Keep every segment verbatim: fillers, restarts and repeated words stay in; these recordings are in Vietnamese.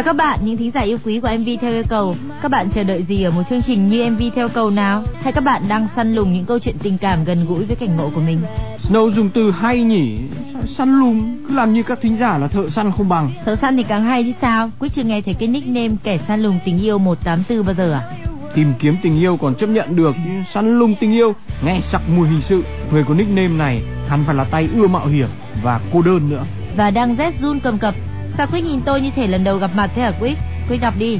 Chào các bạn, những thính giả yêu quý của em vê Theo Yêu Cầu. Các bạn chờ đợi gì ở một chương trình như em vê Theo Yêu Cầu nào? Hay các bạn đang săn lùng những câu chuyện tình cảm gần gũi với cảnh ngộ của mình? Snow dùng từ hay nhỉ? Săn lùng, cứ làm như các thính giả là thợ săn không bằng. Thợ săn thì càng hay chứ sao? Quyết chưa nghe thấy cái nickname kẻ săn lùng tình yêu một tám bốn bao giờ à? Tìm kiếm tình yêu còn chấp nhận được, săn lùng tình yêu nghe sặc mùi hình sự. Người có nickname này hẳn phải là tay ưa mạo hiểm và cô đơn nữa. Và đang rét run cầm cập. Sao Quyết nhìn tôi như thể lần đầu gặp mặt thế hả Quyết? Quyết gặp đi.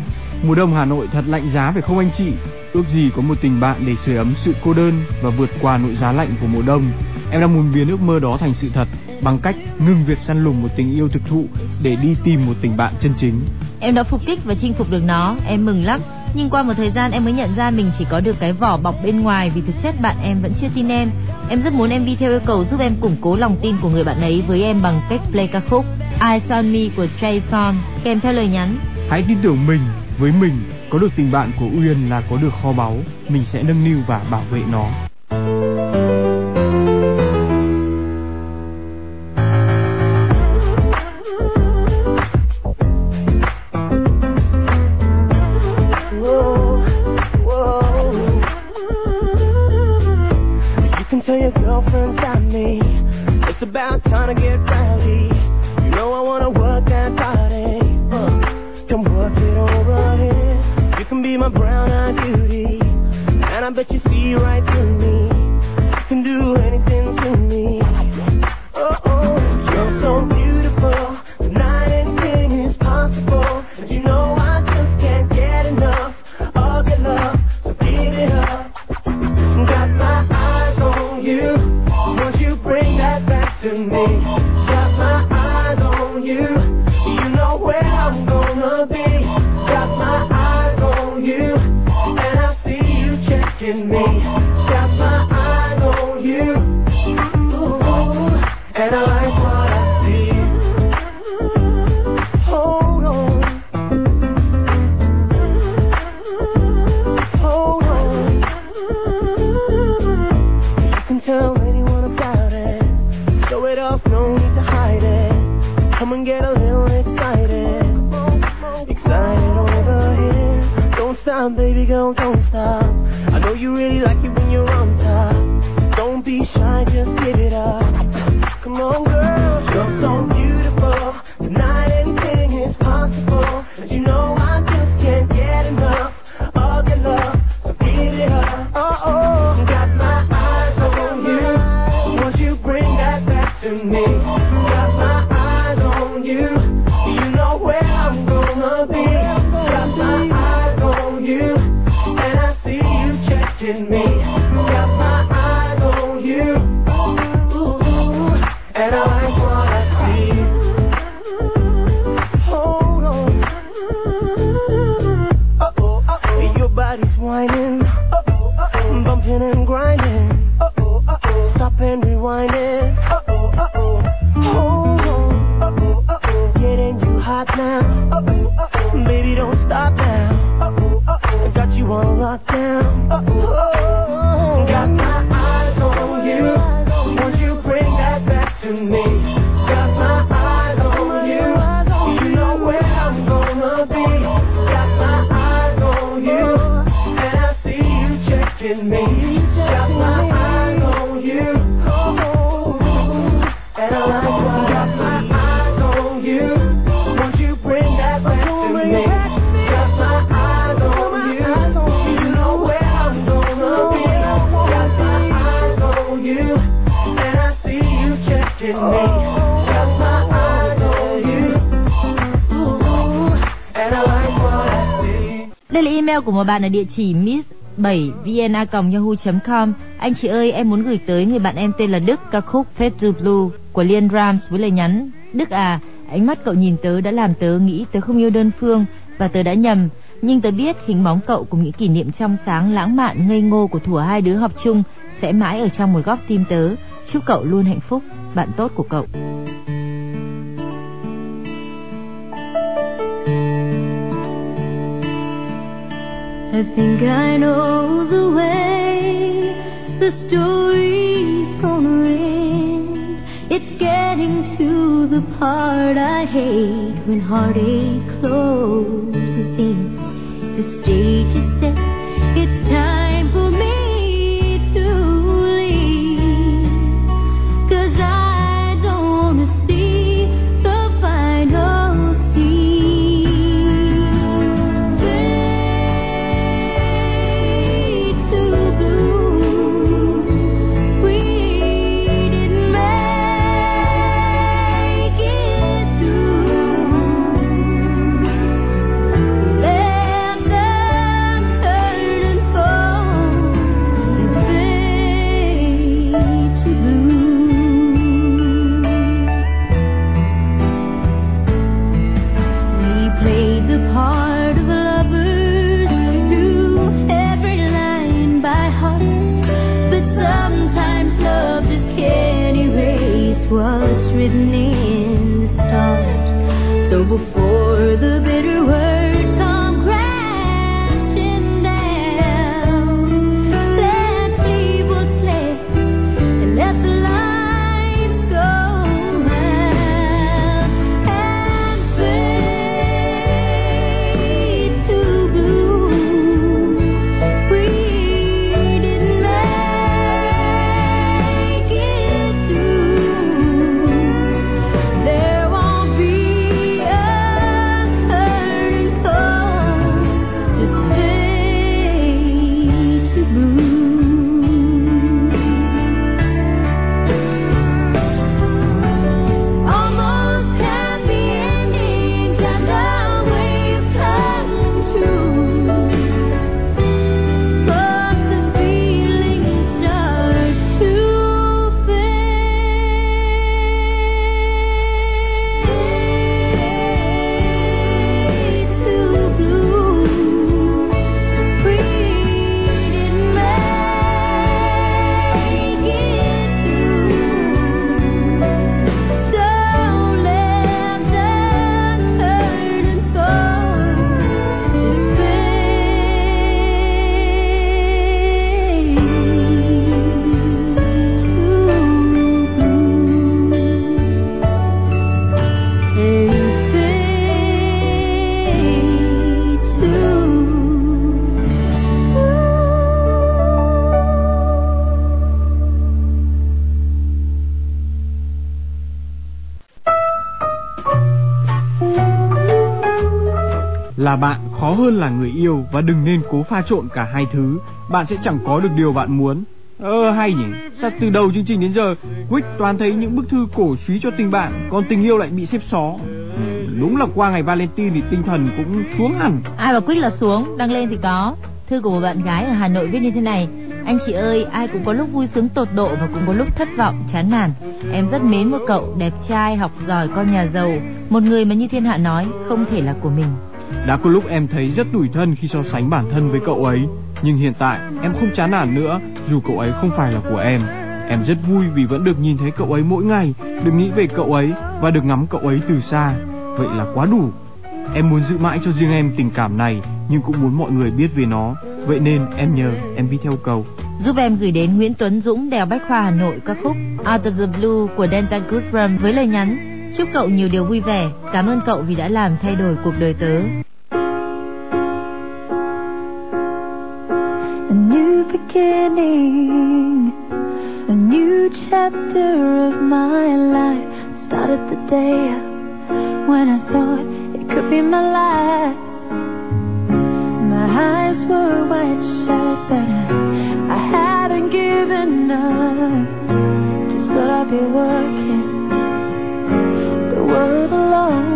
Mùa đông Hà Nội thật lạnh giá phải không anh chị? Ước gì có một tình bạn để sưởi ấm sự cô đơn và vượt qua nỗi giá lạnh của mùa đông. Em đang muốn biến ước mơ đó thành sự thật bằng cách ngừng việc săn lùng một tình yêu thực thụ để đi tìm một tình bạn chân chính. Em đã phục kích và chinh phục được nó, em mừng lắm. Nhưng qua một thời gian em mới nhận ra mình chỉ có được cái vỏ bọc bên ngoài vì thực chất bạn em vẫn chưa tin em. Em rất muốn em vê Theo Yêu Cầu giúp em củng cố lòng tin của người bạn ấy với em bằng cách play ca khúc I Found Me của Trey Song kèm theo lời nhắn: hãy tin tưởng mình, với mình có được tình bạn của Uyên là có được kho báu, mình sẽ nâng niu và bảo vệ nó. Của một bạn ở địa chỉ miss bảy vna yahoo chấm com. Anh chị ơi, em muốn gửi tới người bạn em tên là Đức ca khúc Fade to Blue của Lien Rams với lời nhắn: Đức à, ánh mắt cậu nhìn tớ đã làm tớ nghĩ tớ không yêu đơn phương và tớ đã nhầm. Nhưng tớ biết hình bóng cậu cùng những kỷ niệm trong sáng lãng mạn ngây ngô của thủa hai đứa học chung sẽ mãi ở trong một góc tim tớ. Chúc cậu luôn hạnh phúc, bạn tốt của cậu. I think I know the way the story's gonna end. It's getting to the point part I hate when heartache closes in. The stage is set, it's time for me to leave, 'cause I don't wanna see the final scene. Fade to blue, we didn't make it through. Left them hurt and fall, and fade to blue. We played the part of lovers, knew every line by heart, but sometimes love just can't erase what's written in the stars. So before the bitter words come crashing down, then we will play and let the lights go out and fade to blue. We didn't make it through. There won't be a hurting fall, just fade to blue. Almost happy endings, and now we've come true. But the feeling starts to fade to blue. We didn't make it through. So let that hurt and fall just fade to blue, and fade to blue. Là bạn khó hơn là người yêu, và đừng nên cố pha trộn cả hai thứ, bạn sẽ chẳng có được điều bạn muốn. Ơ hay nhỉ, sao từ đầu chương trình đến giờ Quýt toàn thấy những bức thư cổ súy cho tình bạn, còn tình yêu lại bị xếp xó. Ừ, đúng là qua ngày Valentine thì tinh thần cũng xuống hẳn. Ai mà Quýt là xuống, đăng lên thì có. Thư của một bạn gái ở Hà Nội viết như thế này: anh chị ơi, ai cũng có lúc vui sướng tột độ và cũng có lúc thất vọng, chán nản. Em rất mến một cậu, đẹp trai, học giỏi, con nhà giàu. Một người mà như thiên hạ nói, không thể là của mình. Đã có lúc em thấy rất tủi thân khi so sánh bản thân với cậu ấy, nhưng hiện tại em không chán nản nữa dù cậu ấy không phải là của em. Em rất vui vì vẫn được nhìn thấy cậu ấy mỗi ngày, được nghĩ về cậu ấy và được ngắm cậu ấy từ xa. Vậy là quá đủ. Em muốn giữ mãi cho riêng em tình cảm này, nhưng cũng muốn mọi người biết về nó. Vậy nên em nhờ em đi theo cầu. Giúp em gửi đến Nguyễn Tuấn Dũng, Đèo Bách Khoa, Hà Nội, ca khúc Out of the Blue của Delta Goodrem với lời nhắn: chúc cậu nhiều điều vui vẻ, cảm ơn cậu vì đã làm thay đổi cuộc đời tớ. A new beginning, a new chapter of my life started the day when I thought it could be my last. My eyes were wide shut, but I hadn't given up. Just thought I'd be working the world alone.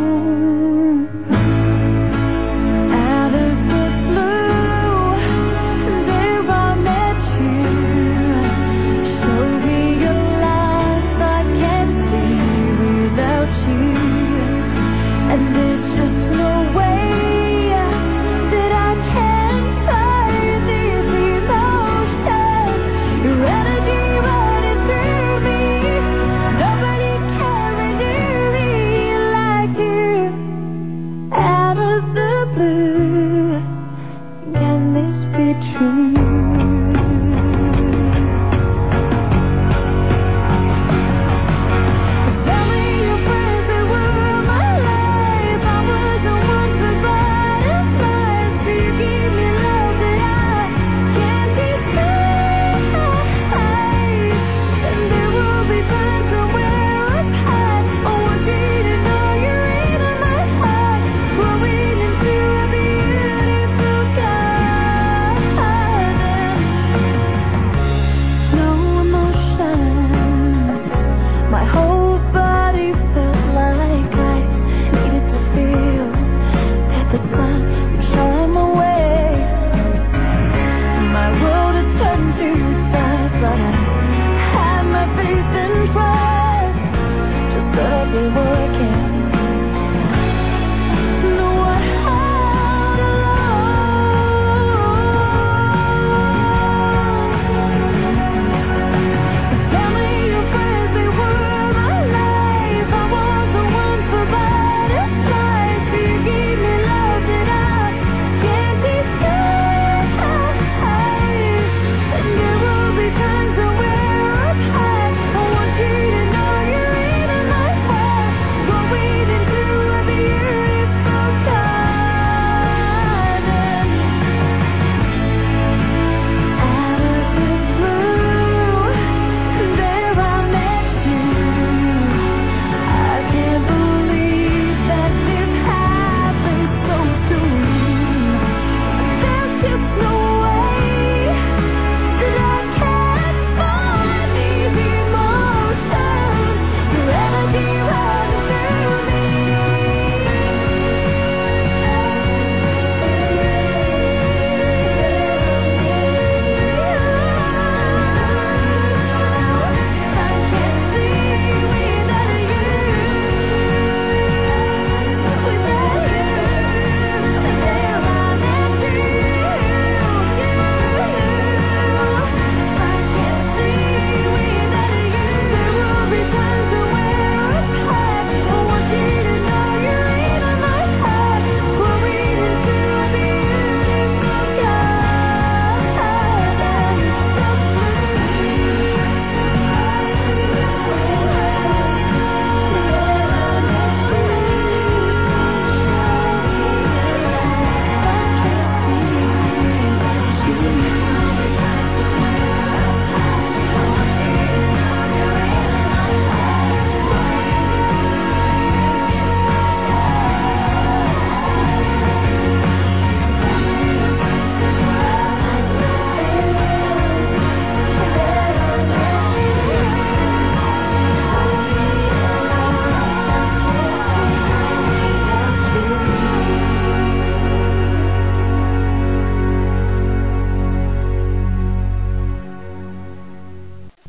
Out of the blue, there I met you. Show me a life I can't see without you. And there's just no way that I can fight these emotions. Your energy running through me, nobody can renew me like you.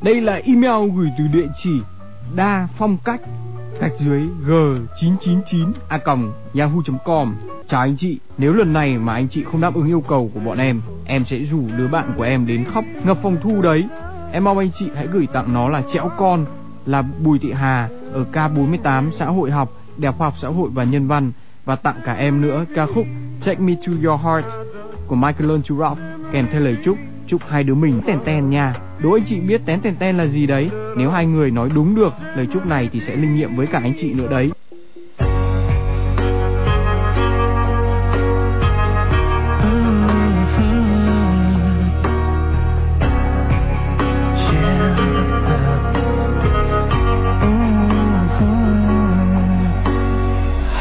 Đây là email gửi từ địa chỉ đa phong cách gạch dưới g chín chín chín a còng yahoo chấm com. Chào anh chị, nếu lần này mà anh chị không đáp ứng yêu cầu của bọn em, em sẽ rủ đứa bạn của em đến khóc ngập phòng thu đấy. Em mong anh chị hãy gửi tặng nó là Trẽo Con, là Bùi Thị Hà ở K bốn mươi tám xã Hội Học, Đại học Học Xã Hội và Nhân Văn, và tặng cả em nữa ca khúc Take Me To Your Heart của Michael Learn To Rock kèm theo lời chúc. Chúc hai đứa mình tèn tèn nha. Đố anh chị biết tén tèn tèn là gì đấy. Nếu hai người nói đúng được lời chúc này thì sẽ linh nghiệm với cả anh chị nữa đấy.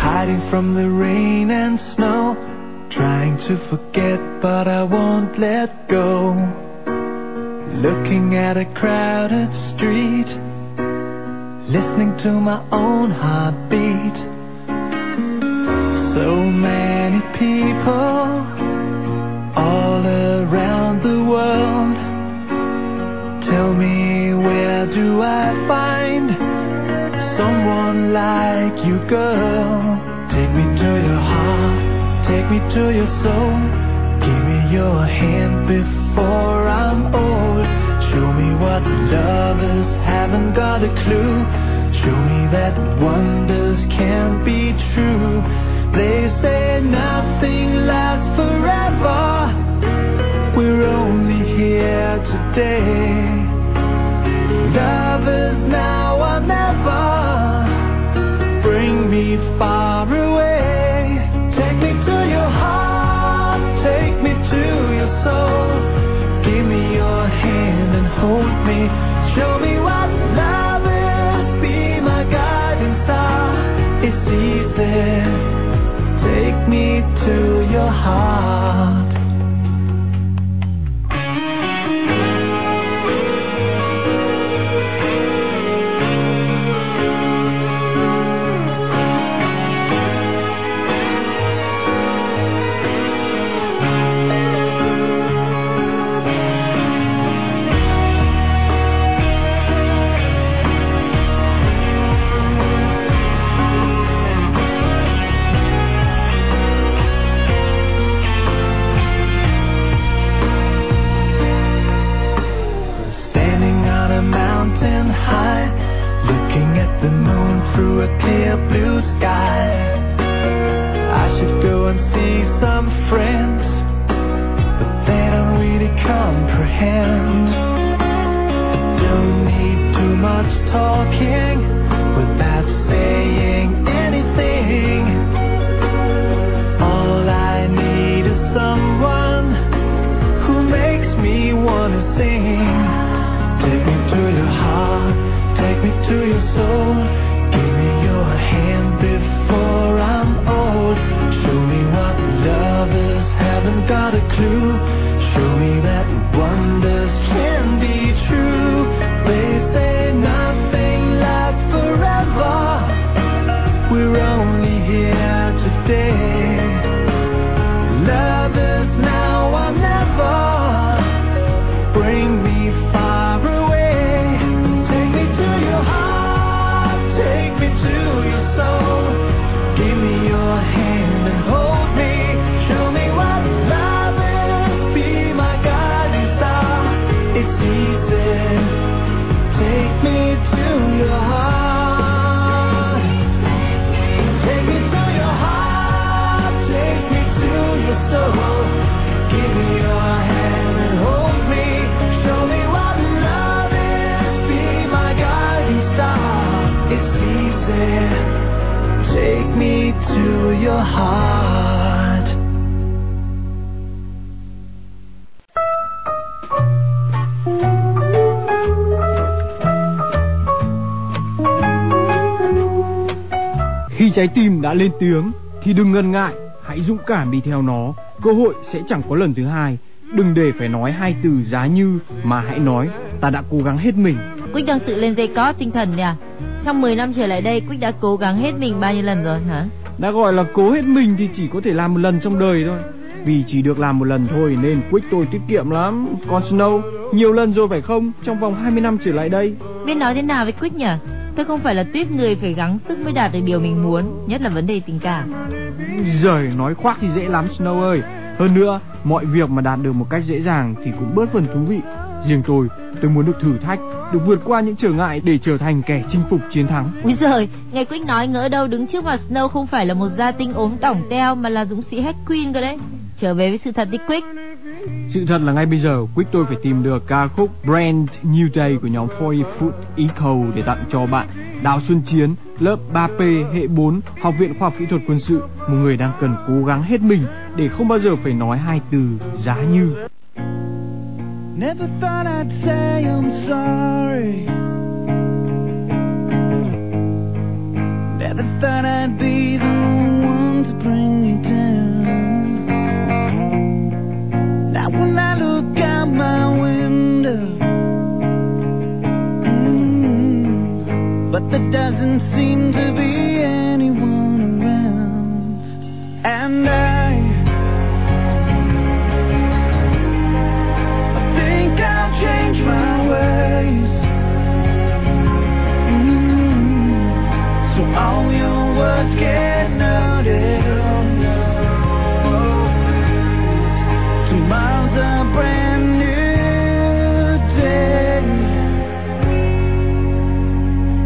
Hiding from the rain and snow, trying to forget but I won't let go. Looking at a crowded street, listening to my own heartbeat. So many people all around the world, tell me where do I find someone like you, girl? Take me to your heart, take me to your soul, give me your hand before I'm old. Show me what lovers haven't got a clue, show me that wonders can be true. They say nothing lasts forever, we're only here today. Love is now or never, bring me far away. Hold me, show me what love is, be my guiding star. It's easy, take me to your heart. the moon through a clear blue sky. I should go and see some friends, but they don't really comprehend. I don't need too much talking without saying anything. All I need is someone who makes me wanna sing. Take me to your heart, take me to your soul. Give me your hand before I'm old. Show me what lovers haven't got a clue. Show me that wonders can be true. They say nothing lasts forever. We're only here today. Love is now or never. Bring me far away. Take me to your heart, take me to your soul. Give me your hand and hold me. Show me what love is. Be my guiding star. It's easy. Take me to your heart. Take me to your heart. Take me to your soul. Give me your hand and hold me. Show me what love is. Be my guiding star. It's easy. Take me to your heart. Khi trái tim đã lên tiếng thì đừng ngần ngại, hãy dũng cảm đi theo nó. Cơ hội sẽ chẳng có lần thứ hai. Đừng để phải nói hai từ giá như, mà hãy nói ta đã cố gắng hết mình. Quýt đang tự lên dây có tinh thần nhỉ? Trong mười năm trở lại đây, Quýt đã cố gắng hết mình bao nhiêu lần rồi hả? Đã gọi là cố hết mình thì chỉ có thể làm một lần trong đời thôi. Vì chỉ được làm một lần thôi nên Quýt tôi tiết kiệm lắm. Con Snow, nhiều lần rồi phải không? Trong vòng hai mươi năm trở lại đây. Biết nói thế nào với Quýt nhỉ? Tôi không phải là tuyết người phải gắng sức mới đạt được điều mình muốn, nhất là vấn đề tình cảm. Giời, nói khoác thì dễ lắm Snow ơi. Hơn nữa, mọi việc mà đạt được một cách dễ dàng thì cũng bớt phần thú vị. Riêng tôi, tôi muốn được thử thách, được vượt qua những trở ngại để trở thành kẻ chinh phục chiến thắng. Úi giời, nghe Quýt nói ngỡ đâu đứng trước mặt Snow không phải là một gia tinh ốm tỏng teo mà là dũng sĩ Hack Queen cơ đấy. Trở về với sự thật đi Quýt. Sự thật là ngay bây giờ Quýt tôi phải tìm được ca khúc Brand New Day của nhóm four Food Eco để tặng cho bạn Đào Xuân Chiến, lớp ba P hệ bốn, Học viện Khoa học Kỹ thuật Quân sự. Một người đang cần cố gắng hết mình để không bao giờ phải nói hai từ giá như. Never thought I'd say I'm sorry. Never thought I'd be the one to bring you down. Now when I look out my window, mm, but there doesn't seem to be anyone around. And I change my ways, mm-hmm. So all your words get noticed. Tomorrow's a brand new day.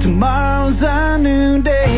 Tomorrow's a new day.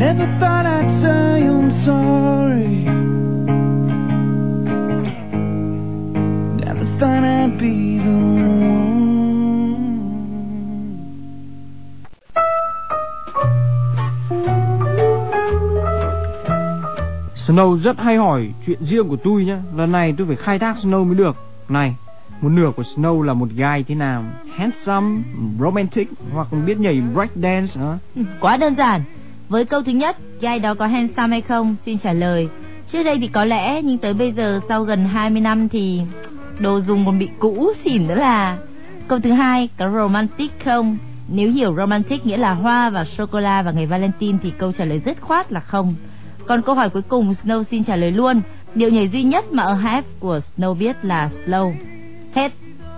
Never thought I'd say I'm sorry. Never thought I'd be the one. Snow rất hay hỏi chuyện riêng của tôi nhá. Lần này tôi phải khai thác Snow mới được. Này, một nửa của Snow là một guy thế nào? Handsome, romantic, hoặc biết nhảy break dance hả? Quá đơn giản. Với câu thứ nhất, guy đó có handsome hay không, xin trả lời. Trước đây thì có lẽ, nhưng tới bây giờ sau gần hai mươi năm thì đồ dùng còn bị cũ xỉn nữa là. Câu thứ hai, có romantic không? Nếu hiểu romantic nghĩa là hoa và sô-cô-la vào ngày Valentine thì câu trả lời dứt khoát là không. Còn câu hỏi cuối cùng, Snow xin trả lời luôn. Điệu nhảy duy nhất mà ở hát của Snow viết là slow. Hết.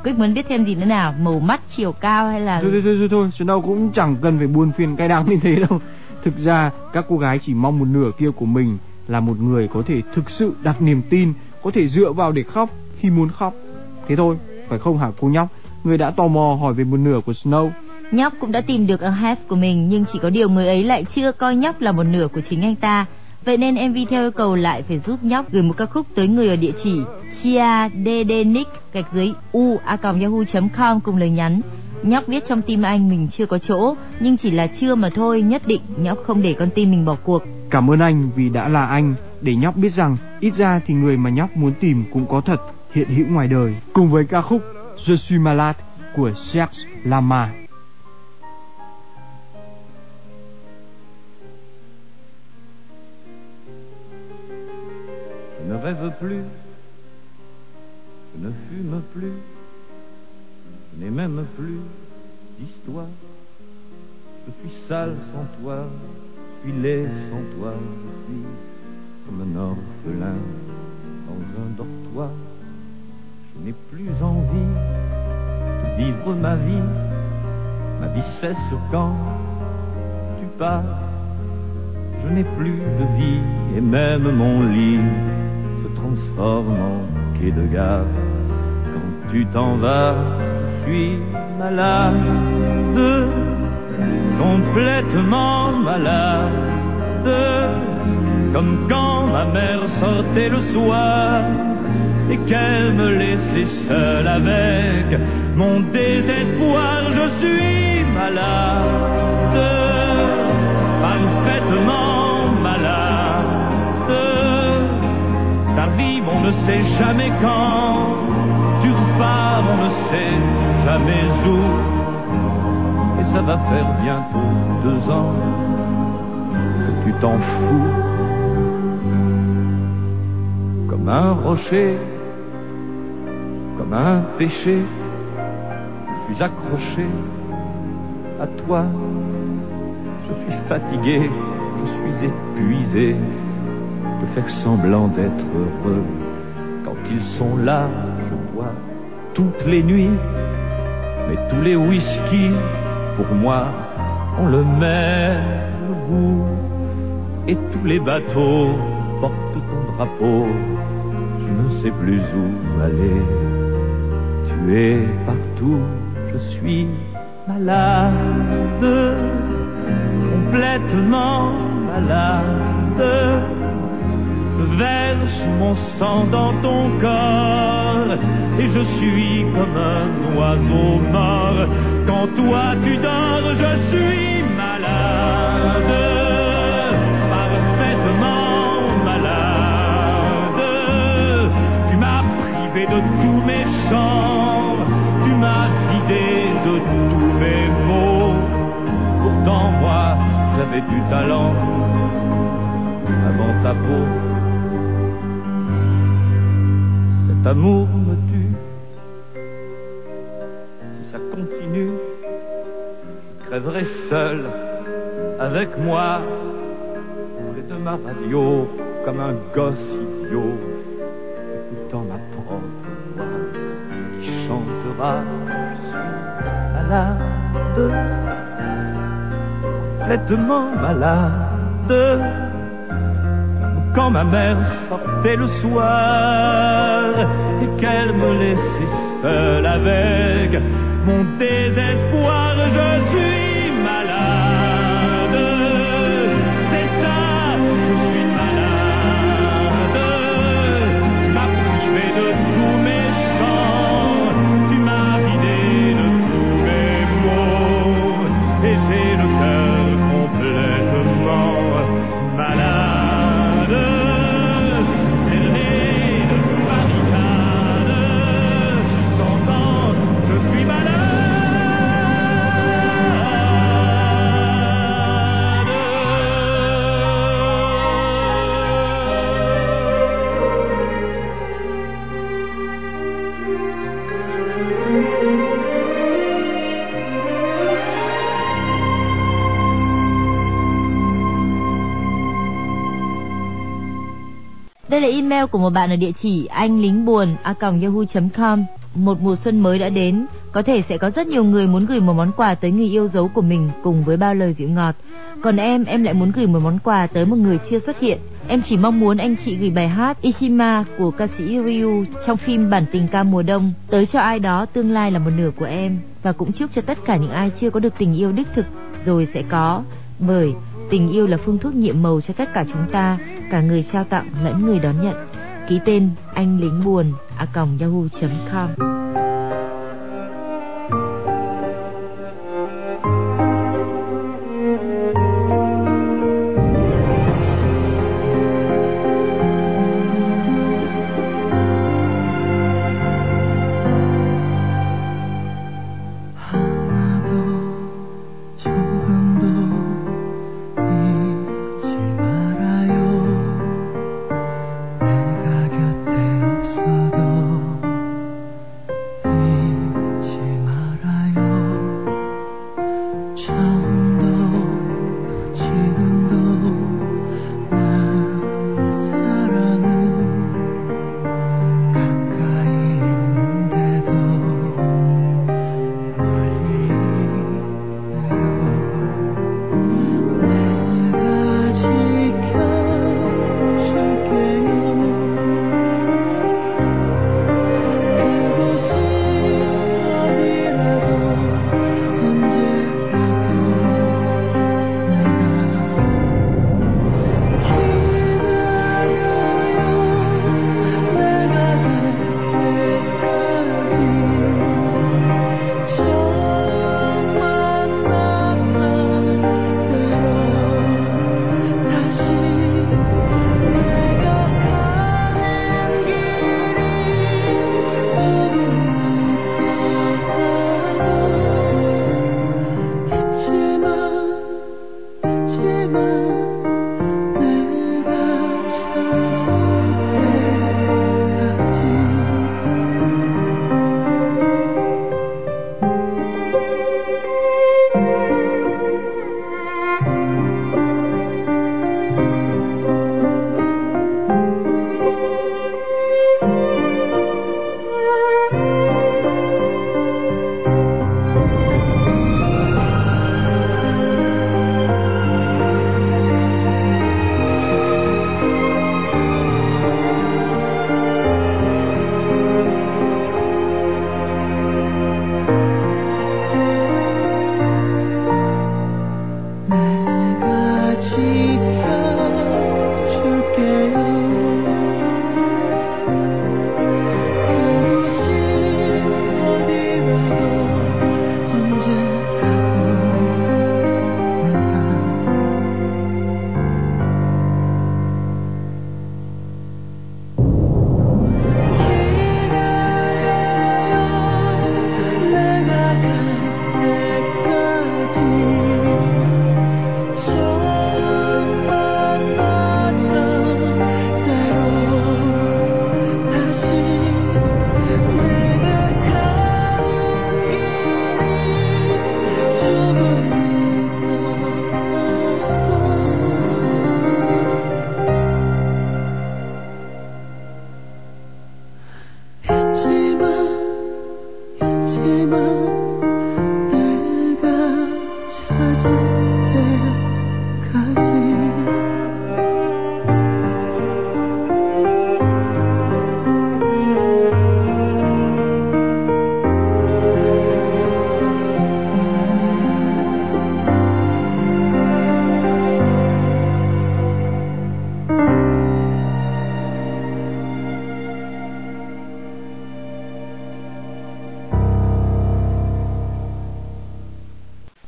Quyết muốn biết thêm gì nữa nào? Màu mắt, chiều cao hay là... Thôi, thôi, thôi, thôi. Snow cũng chẳng cần phải buồn phiền cay đắng như thế đâu. Thực ra các cô gái chỉ mong một nửa kia của mình là một người có thể thực sự đặt niềm tin, có thể dựa vào để khóc khi muốn khóc. Thế thôi, phải không hả cô nhóc? Người đã tò mò hỏi về một nửa của Snow. Nhóc cũng đã tìm được ở half của mình, nhưng chỉ có điều người ấy lại chưa coi nhóc là một nửa của chính anh ta. Vậy nên em vê theo yêu cầu lại phải giúp nhóc gửi một ca khúc tới người ở địa chỉ chia d d nick gạch dưới u a còng yahoo chấm com cùng lời nhắn: nhóc viết trong tim anh mình chưa có chỗ, nhưng chỉ là chưa mà thôi, nhất định nhóc không để con tim mình bỏ cuộc. Cảm ơn anh vì đã là anh, để nhóc biết rằng ít ra thì người mà nhóc muốn tìm cũng có thật, hiện hữu ngoài đời. Cùng với ca khúc Je suis malade của Serge Lama. Ne rêve plus, ne fume plus, n'ai même plus d'histoire. Je suis sale sans toi, je suis laid sans toi, je suis comme un orphelin dans un dortoir. Je n'ai plus envie de vivre ma vie, ma vie cesse quand tu pars. Je n'ai plus de vie et même mon lit se transforme en quai de gare. Quand tu t'en vas, je suis malade, complètement malade, comme quand ma mère sortait le soir et qu'elle me laissait seule avec mon désespoir. Je suis malade, parfaitement malade. T'arrives, on ne sait jamais quand, tu repars, on ne sait jamais où. Et ça va faire bientôt deux ans que tu t'en fous. Comme un rocher, comme un péché, je suis accroché à toi. Je suis fatigué, je suis épuisé de faire semblant d'être heureux. Quand ils sont là, je bois toutes les nuits, mais tous les whisky pour moi ont le même goût. Et tous les bateaux portent ton drapeau, je ne sais plus où aller, tu es partout. Je suis malade, complètement malade. Je verse mon sang dans ton corps et je suis comme un oiseau mort. Quand toi tu dors, je suis malade, parfaitement malade. Tu m'as privé de tous mes chants, tu m'as vidé de tous mes mots. Pourtant moi j'avais du talent avant ta peau. Cet amour me tue, si ça continue, je crèverai seul avec moi, près de ma radio, comme un gosse idiot, écoutant ma propre voix qui chantera. Je suis malade, complètement malade. Quand ma mère sortait le soir et qu'elle me laissait seule avec mon désespoir, je suis malade. C'est Đây là email của một bạn ở địa chỉ anh lính buồn a còng yahoo chấm com. Một mùa xuân mới đã đến, có thể sẽ có rất nhiều người muốn gửi một món quà tới người yêu dấu của mình cùng với bao lời dịu ngọt. Còn em, em lại muốn gửi một món quà tới một người chưa xuất hiện. Em chỉ mong muốn anh chị gửi bài hát Ishima của ca sĩ Ryu trong phim Bản tình ca mùa đông tới cho ai đó tương lai là một nửa của em. Và cũng chúc cho tất cả những ai chưa có được tình yêu đích thực rồi sẽ có, bởi tình yêu là phương thuốc nhiệm màu cho tất cả chúng ta, cả người trao tặng lẫn người đón nhận. Ký tên anh lính buồn a còng yahoo chấm com.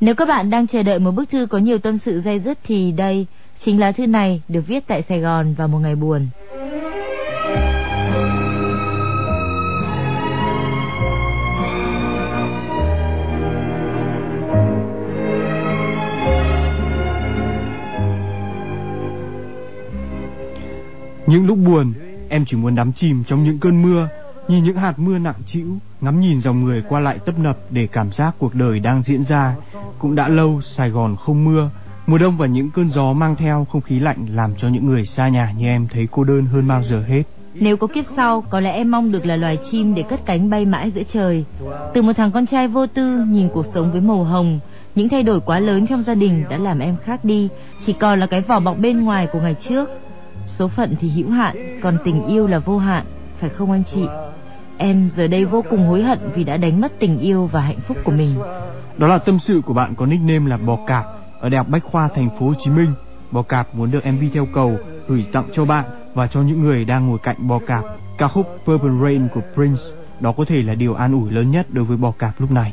Nếu các bạn đang chờ đợi một bức thư có nhiều tâm sự day dứt thì đây chính là thư này, được viết tại Sài Gòn vào một ngày buồn. Những lúc buồn, em chỉ muốn đắm chìm trong những cơn mưa, nhìn những hạt mưa nặng trĩu, ngắm nhìn dòng người qua lại tấp nập để cảm giác cuộc đời đang diễn ra. Cũng đã lâu Sài Gòn không mưa, Mùa đông và những cơn gió mang theo không khí lạnh làm cho những người xa nhà như em thấy cô đơn hơn bao giờ hết. Nếu có kiếp sau, có lẽ em mong được là loài chim để cất cánh bay mãi giữa trời. Từ một thằng con trai vô tư nhìn cuộc sống với màu hồng, những thay đổi quá lớn trong gia đình đã làm em khác đi, chỉ còn là cái vỏ bọc bên ngoài của ngày trước. Số phận thì hữu hạn, còn tình yêu là vô hạn, phải không anh chị? Em giờ đây vô cùng hối hận vì đã đánh mất tình yêu và hạnh phúc của mình. Đó là tâm sự của bạn có nickname là Bò Cạp ở Đại học Bách khoa Thành phố Hồ Chí Minh. Bò Cạp muốn được em vê theo cầu gửi tặng cho bạn và cho những người đang ngồi cạnh Bò Cạp. Ca khúc Purple Rain của Prince, đó có thể là điều an ủi lớn nhất đối với Bò Cạp lúc này.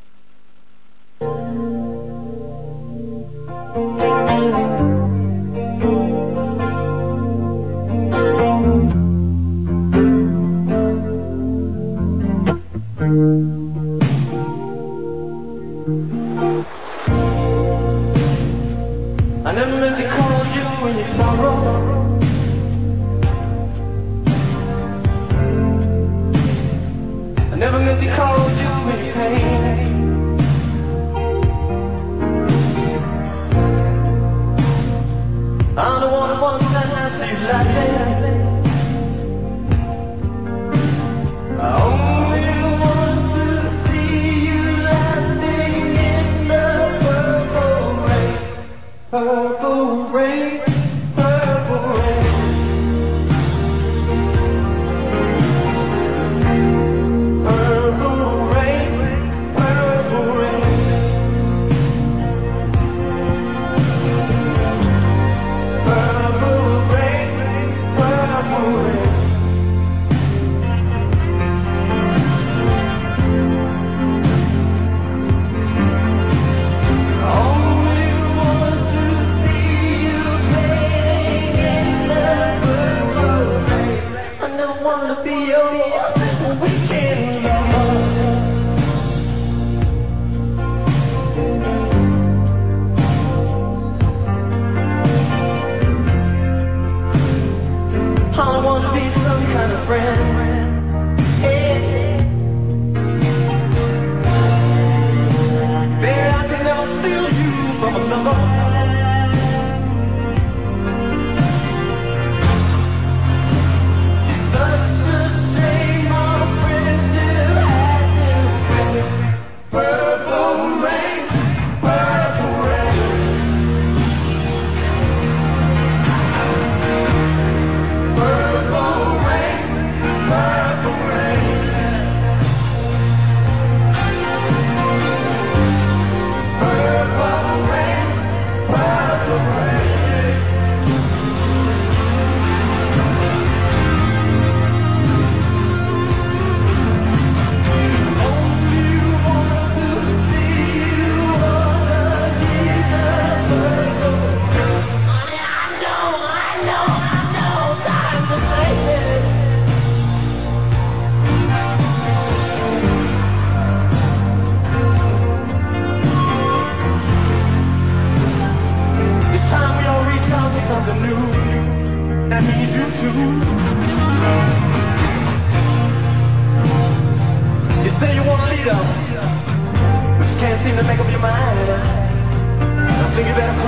Mind. I think you better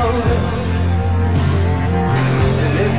close.